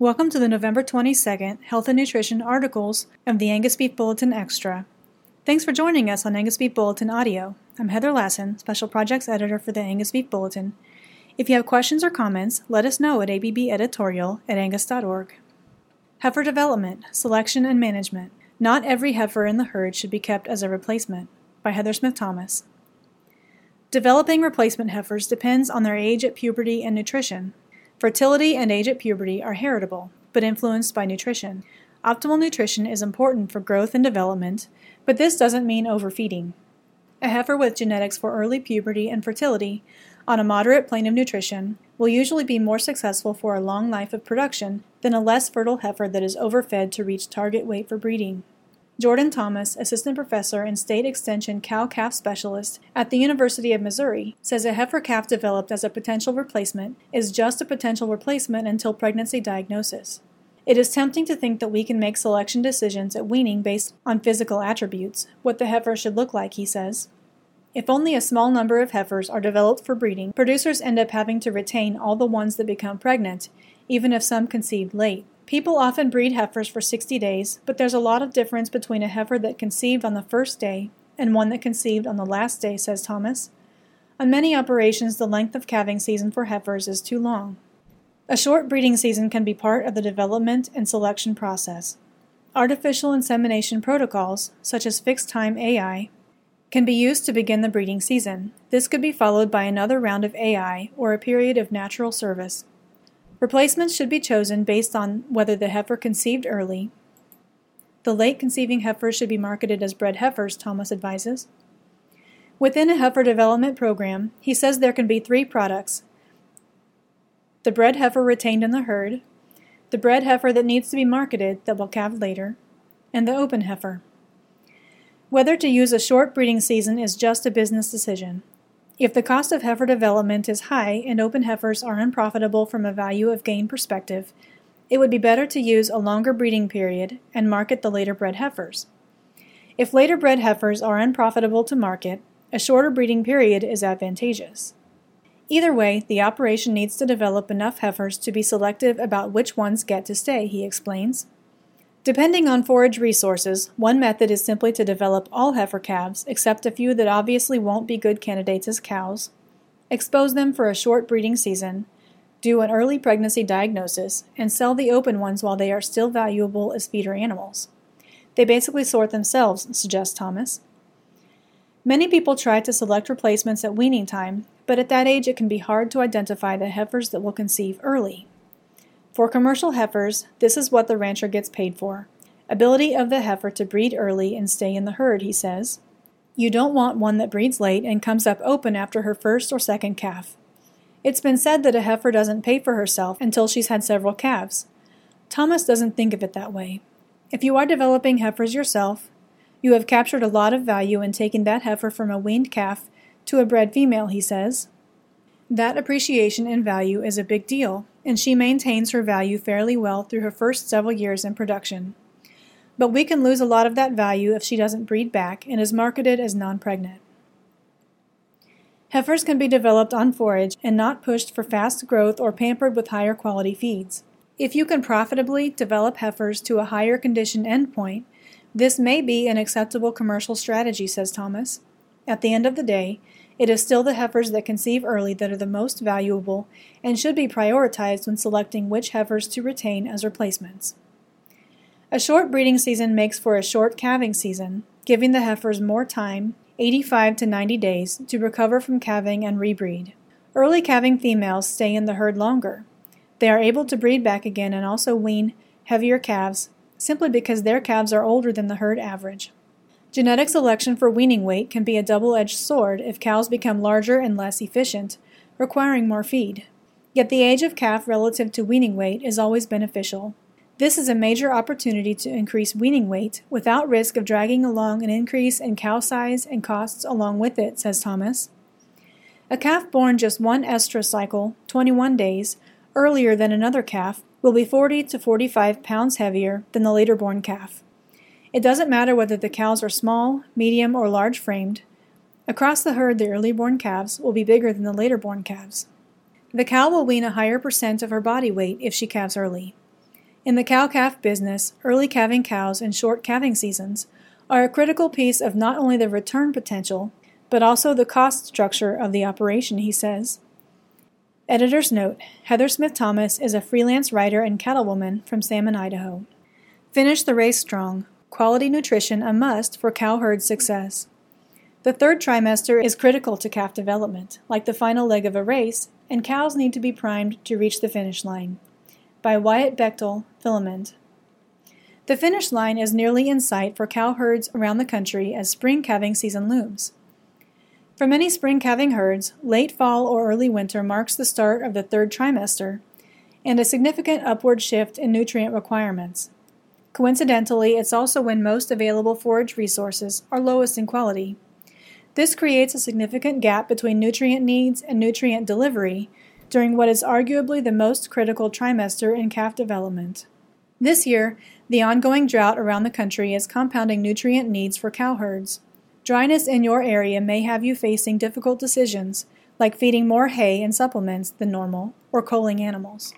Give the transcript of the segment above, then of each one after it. Welcome to the November 22nd Health and Nutrition Articles of the Angus Beef Bulletin Extra. Thanks for joining us on Angus Beef Bulletin Audio. I'm Heather Lassen, Special Projects Editor for the Angus Beef Bulletin. If you have questions or comments, let us know at abbeditorial@angus.org. Heifer Development, Selection and Management. Not every heifer in the herd should be kept as a replacement, by Heather Smith-Thomas. Developing replacement heifers depends on their age at puberty and nutrition. Fertility and age at puberty are heritable, but influenced by nutrition. Optimal nutrition is important for growth and development, but this doesn't mean overfeeding. A heifer with genetics for early puberty and fertility, on a moderate plane of nutrition, will usually be more successful for a long life of production than a less fertile heifer that is overfed to reach target weight for breeding. Jordan Thomas, assistant professor and state extension cow-calf specialist at the University of Missouri, says a heifer calf developed as a potential replacement is just a potential replacement until pregnancy diagnosis. It is tempting to think that we can make selection decisions at weaning based on physical attributes, what the heifer should look like, he says. If only a small number of heifers are developed for breeding, producers end up having to retain all the ones that become pregnant, even if some conceive late. People often breed heifers for 60 days, but there's a lot of difference between a heifer that conceived on the first day and one that conceived on the last day, says Thomas. On many operations, the length of calving season for heifers is too long. A short breeding season can be part of the development and selection process. Artificial insemination protocols, such as fixed-time AI, can be used to begin the breeding season. This could be followed by another round of AI or a period of natural service. Replacements should be chosen based on whether the heifer conceived early. The late-conceiving heifers should be marketed as bred heifers, Thomas advises. Within a heifer development program, he says there can be three products: the bred heifer retained in the herd, the bred heifer that needs to be marketed that will calve later, and the open heifer. Whether to use a short breeding season is just a business decision. If the cost of heifer development is high and open heifers are unprofitable from a value of gain perspective, it would be better to use a longer breeding period and market the later bred heifers. If later bred heifers are unprofitable to market, a shorter breeding period is advantageous. Either way, the operation needs to develop enough heifers to be selective about which ones get to stay, he explains. Depending on forage resources, one method is simply to develop all heifer calves, except a few that obviously won't be good candidates as cows, expose them for a short breeding season, do an early pregnancy diagnosis, and sell the open ones while they are still valuable as feeder animals. They basically sort themselves, suggests Thomas. Many people try to select replacements at weaning time, but at that age it can be hard to identify the heifers that will conceive early. For commercial heifers, this is what the rancher gets paid for: ability of the heifer to breed early and stay in the herd, he says. You don't want one that breeds late and comes up open after her first or second calf. It's been said that a heifer doesn't pay for herself until she's had several calves. Thomas doesn't think of it that way. If you are developing heifers yourself, you have captured a lot of value in taking that heifer from a weaned calf to a bred female, he says. That appreciation in value is a big deal, and she maintains her value fairly well through her first several years in production. But we can lose a lot of that value if she doesn't breed back and is marketed as non-pregnant. Heifers can be developed on forage and not pushed for fast growth or pampered with higher quality feeds. If you can profitably develop heifers to a higher condition endpoint, this may be an acceptable commercial strategy, says Thomas. At the end of the day, it is still the heifers that conceive early that are the most valuable and should be prioritized when selecting which heifers to retain as replacements. A short breeding season makes for a short calving season, giving the heifers more time, 85 to 90 days, to recover from calving and rebreed. Early calving females stay in the herd longer. They are able to breed back again and also wean heavier calves, simply because their calves are older than the herd average. Genetic selection for weaning weight can be a double-edged sword if cows become larger and less efficient, requiring more feed. Yet the age of calf relative to weaning weight is always beneficial. This is a major opportunity to increase weaning weight without risk of dragging along an increase in cow size and costs along with it, says Thomas. A calf born just one estrus cycle, 21 days, earlier than another calf, will be 40 to 45 pounds heavier than the later-born calf. It doesn't matter whether the cows are small, medium, or large-framed. Across the herd, the early-born calves will be bigger than the later-born calves. The cow will wean a higher percent of her body weight if she calves early. In the cow-calf business, early calving cows and short calving seasons are a critical piece of not only the return potential, but also the cost structure of the operation, he says. Editor's note, Heather Smith-Thomas is a freelance writer and cattlewoman from Salmon, Idaho. Finish the race strong. Quality nutrition a must for cow herd success. The third trimester is critical to calf development, like the final leg of a race, and cows need to be primed to reach the finish line. By Wyatt Bechtel, Filament. The finish line is nearly in sight for cow herds around the country as spring calving season looms. For many spring calving herds, late fall or early winter marks the start of the third trimester and a significant upward shift in nutrient requirements. Coincidentally, it's also when most available forage resources are lowest in quality. This creates a significant gap between nutrient needs and nutrient delivery during what is arguably the most critical trimester in calf development. This year, the ongoing drought around the country is compounding nutrient needs for cow herds. Dryness in your area may have you facing difficult decisions, like feeding more hay and supplements than normal, or culling animals.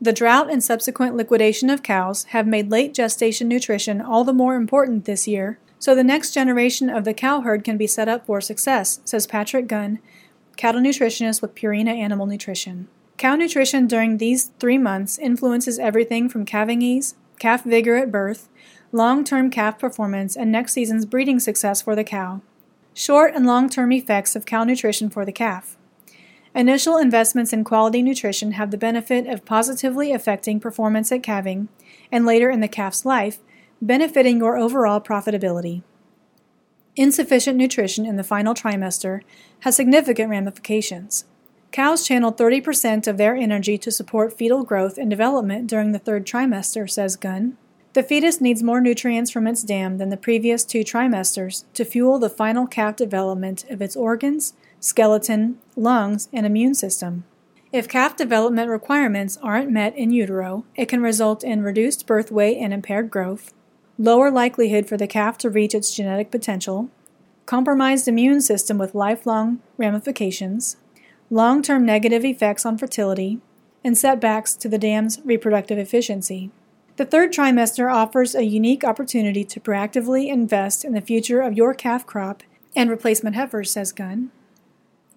The drought and subsequent liquidation of cows have made late gestation nutrition all the more important this year, so the next generation of the cow herd can be set up for success, says Patrick Gunn, cattle nutritionist with Purina Animal Nutrition. Cow nutrition during these 3 months influences everything from calving ease, calf vigor at birth, long-term calf performance, and next season's breeding success for the cow. Short and long-term effects of cow nutrition for the calf. Initial investments in quality nutrition have the benefit of positively affecting performance at calving, and later in the calf's life, benefiting your overall profitability. Insufficient nutrition in the final trimester has significant ramifications. Cows channel 30% of their energy to support fetal growth and development during the third trimester, says Gunn. The fetus needs more nutrients from its dam than the previous 2 trimesters to fuel the final calf development of its organs, skeleton, lungs, and immune system. If calf development requirements aren't met in utero, it can result in reduced birth weight and impaired growth, lower likelihood for the calf to reach its genetic potential, compromised immune system with lifelong ramifications, long-term negative effects on fertility, and setbacks to the dam's reproductive efficiency. The third trimester offers a unique opportunity to proactively invest in the future of your calf crop and replacement heifers, says Gunn.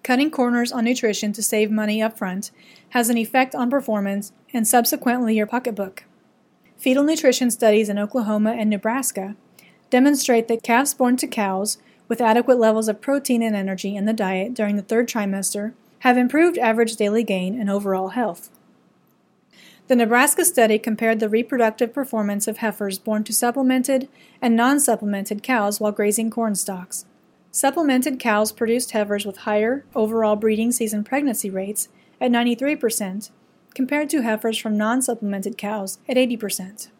Cutting corners on nutrition to save money up front has an effect on performance and subsequently your pocketbook. Fetal nutrition studies in Oklahoma and Nebraska demonstrate that calves born to cows with adequate levels of protein and energy in the diet during the third trimester have improved average daily gain and overall health. The Nebraska study compared the reproductive performance of heifers born to supplemented and non-supplemented cows while grazing corn stalks. Supplemented cows produced heifers with higher overall breeding season pregnancy rates at 93%, compared to heifers from non-supplemented cows at 80%.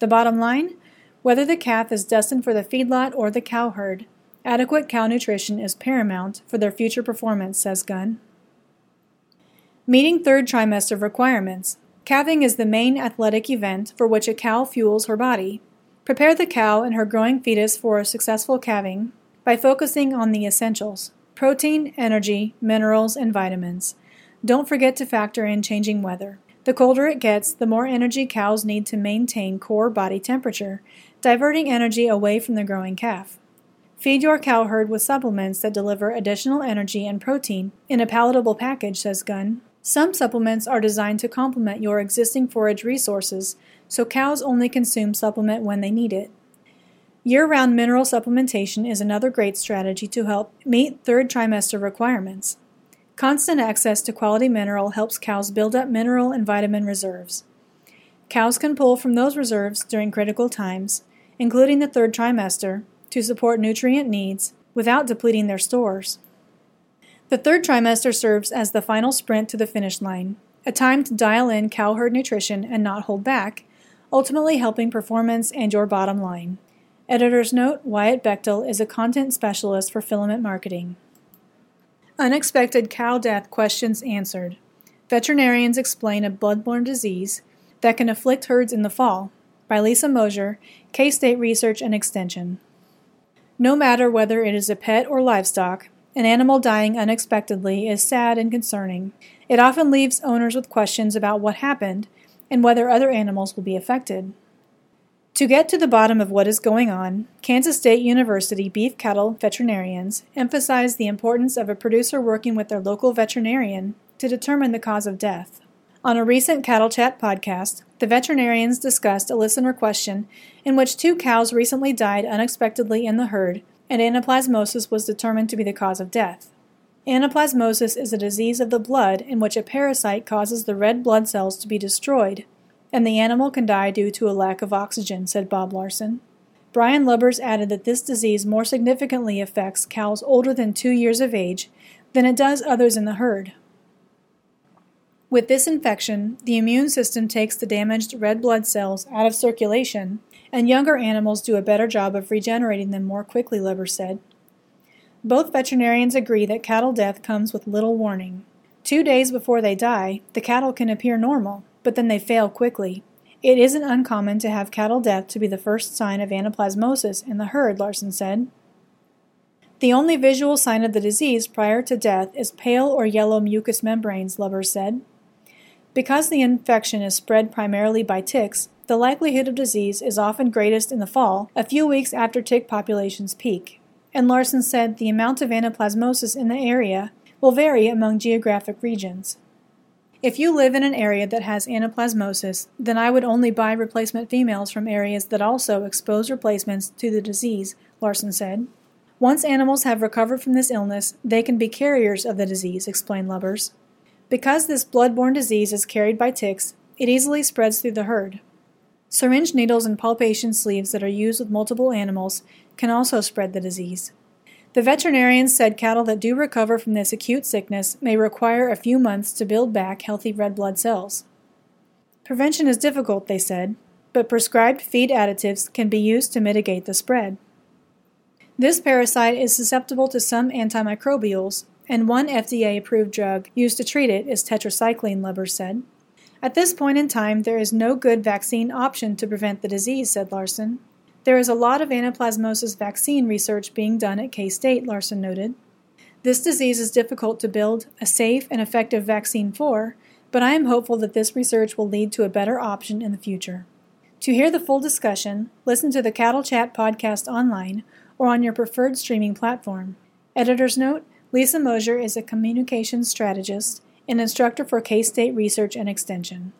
The bottom line, whether the calf is destined for the feedlot or the cow herd, adequate cow nutrition is paramount for their future performance, says Gunn. Meeting third trimester requirements. Calving is the main athletic event for which a cow fuels her body. Prepare the cow and her growing fetus for a successful calving by focusing on the essentials: protein, energy, minerals, and vitamins. Don't forget to factor in changing weather. The colder it gets, the more energy cows need to maintain core body temperature, diverting energy away from the growing calf. Feed your cow herd with supplements that deliver additional energy and protein in a palatable package, says Gunn. Some supplements are designed to complement your existing forage resources, so cows only consume supplement when they need it. Year-round mineral supplementation is another great strategy to help meet third trimester requirements. Constant access to quality mineral helps cows build up mineral and vitamin reserves. Cows can pull from those reserves during critical times, including the third trimester, to support nutrient needs without depleting their stores. The third trimester serves as the final sprint to the finish line, a time to dial in cow herd nutrition and not hold back, ultimately helping performance and your bottom line. Editor's note, Wyatt Bechtel is a content specialist for Filament Marketing. Unexpected cow death questions answered. Veterinarians explain a bloodborne disease that can afflict herds in the fall, by Lisa Mosier, K-State Research and Extension. No matter whether it is a pet or livestock, an animal dying unexpectedly is sad and concerning. It often leaves owners with questions about what happened and whether other animals will be affected. To get to the bottom of what is going on, Kansas State University beef cattle veterinarians emphasize the importance of a producer working with their local veterinarian to determine the cause of death. On a recent Cattle Chat podcast, the veterinarians discussed a listener question in which 2 cows recently died unexpectedly in the herd, and anaplasmosis was determined to be the cause of death. Anaplasmosis is a disease of the blood in which a parasite causes the red blood cells to be destroyed, and the animal can die due to a lack of oxygen, said Bob Larson. Brian Lubbers added that this disease more significantly affects cows older than 2 years of age than it does others in the herd. With this infection, the immune system takes the damaged red blood cells out of circulation, and younger animals do a better job of regenerating them more quickly, Lubbers said. Both veterinarians agree that cattle death comes with little warning. 2 days before they die, the cattle can appear normal, but then they fail quickly. It isn't uncommon to have cattle death to be the first sign of anaplasmosis in the herd, Larson said. The only visual sign of the disease prior to death is pale or yellow mucous membranes, Lubbers said. Because the infection is spread primarily by ticks, the likelihood of disease is often greatest in the fall, a few weeks after tick populations peak. And Larson said the amount of anaplasmosis in the area will vary among geographic regions. If you live in an area that has anaplasmosis, then I would only buy replacement females from areas that also expose replacements to the disease, Larson said. Once animals have recovered from this illness, they can be carriers of the disease, explained Lubbers. Because this blood-borne disease is carried by ticks, it easily spreads through the herd. Syringe needles and palpation sleeves that are used with multiple animals can also spread the disease. The veterinarians said cattle that do recover from this acute sickness may require a few months to build back healthy red blood cells. Prevention is difficult, they said, but prescribed feed additives can be used to mitigate the spread. This parasite is susceptible to some antimicrobials, and one FDA-approved drug used to treat it is tetracycline, Lubbers said. At this point in time, there is no good vaccine option to prevent the disease, said Larson. There is a lot of anaplasmosis vaccine research being done at K-State, Larson noted. This disease is difficult to build a safe and effective vaccine for, but I am hopeful that this research will lead to a better option in the future. To hear the full discussion, listen to the Cattle Chat podcast online or on your preferred streaming platform. Editor's note, Lisa Mosier is a communications strategist and instructor for K-State Research and Extension.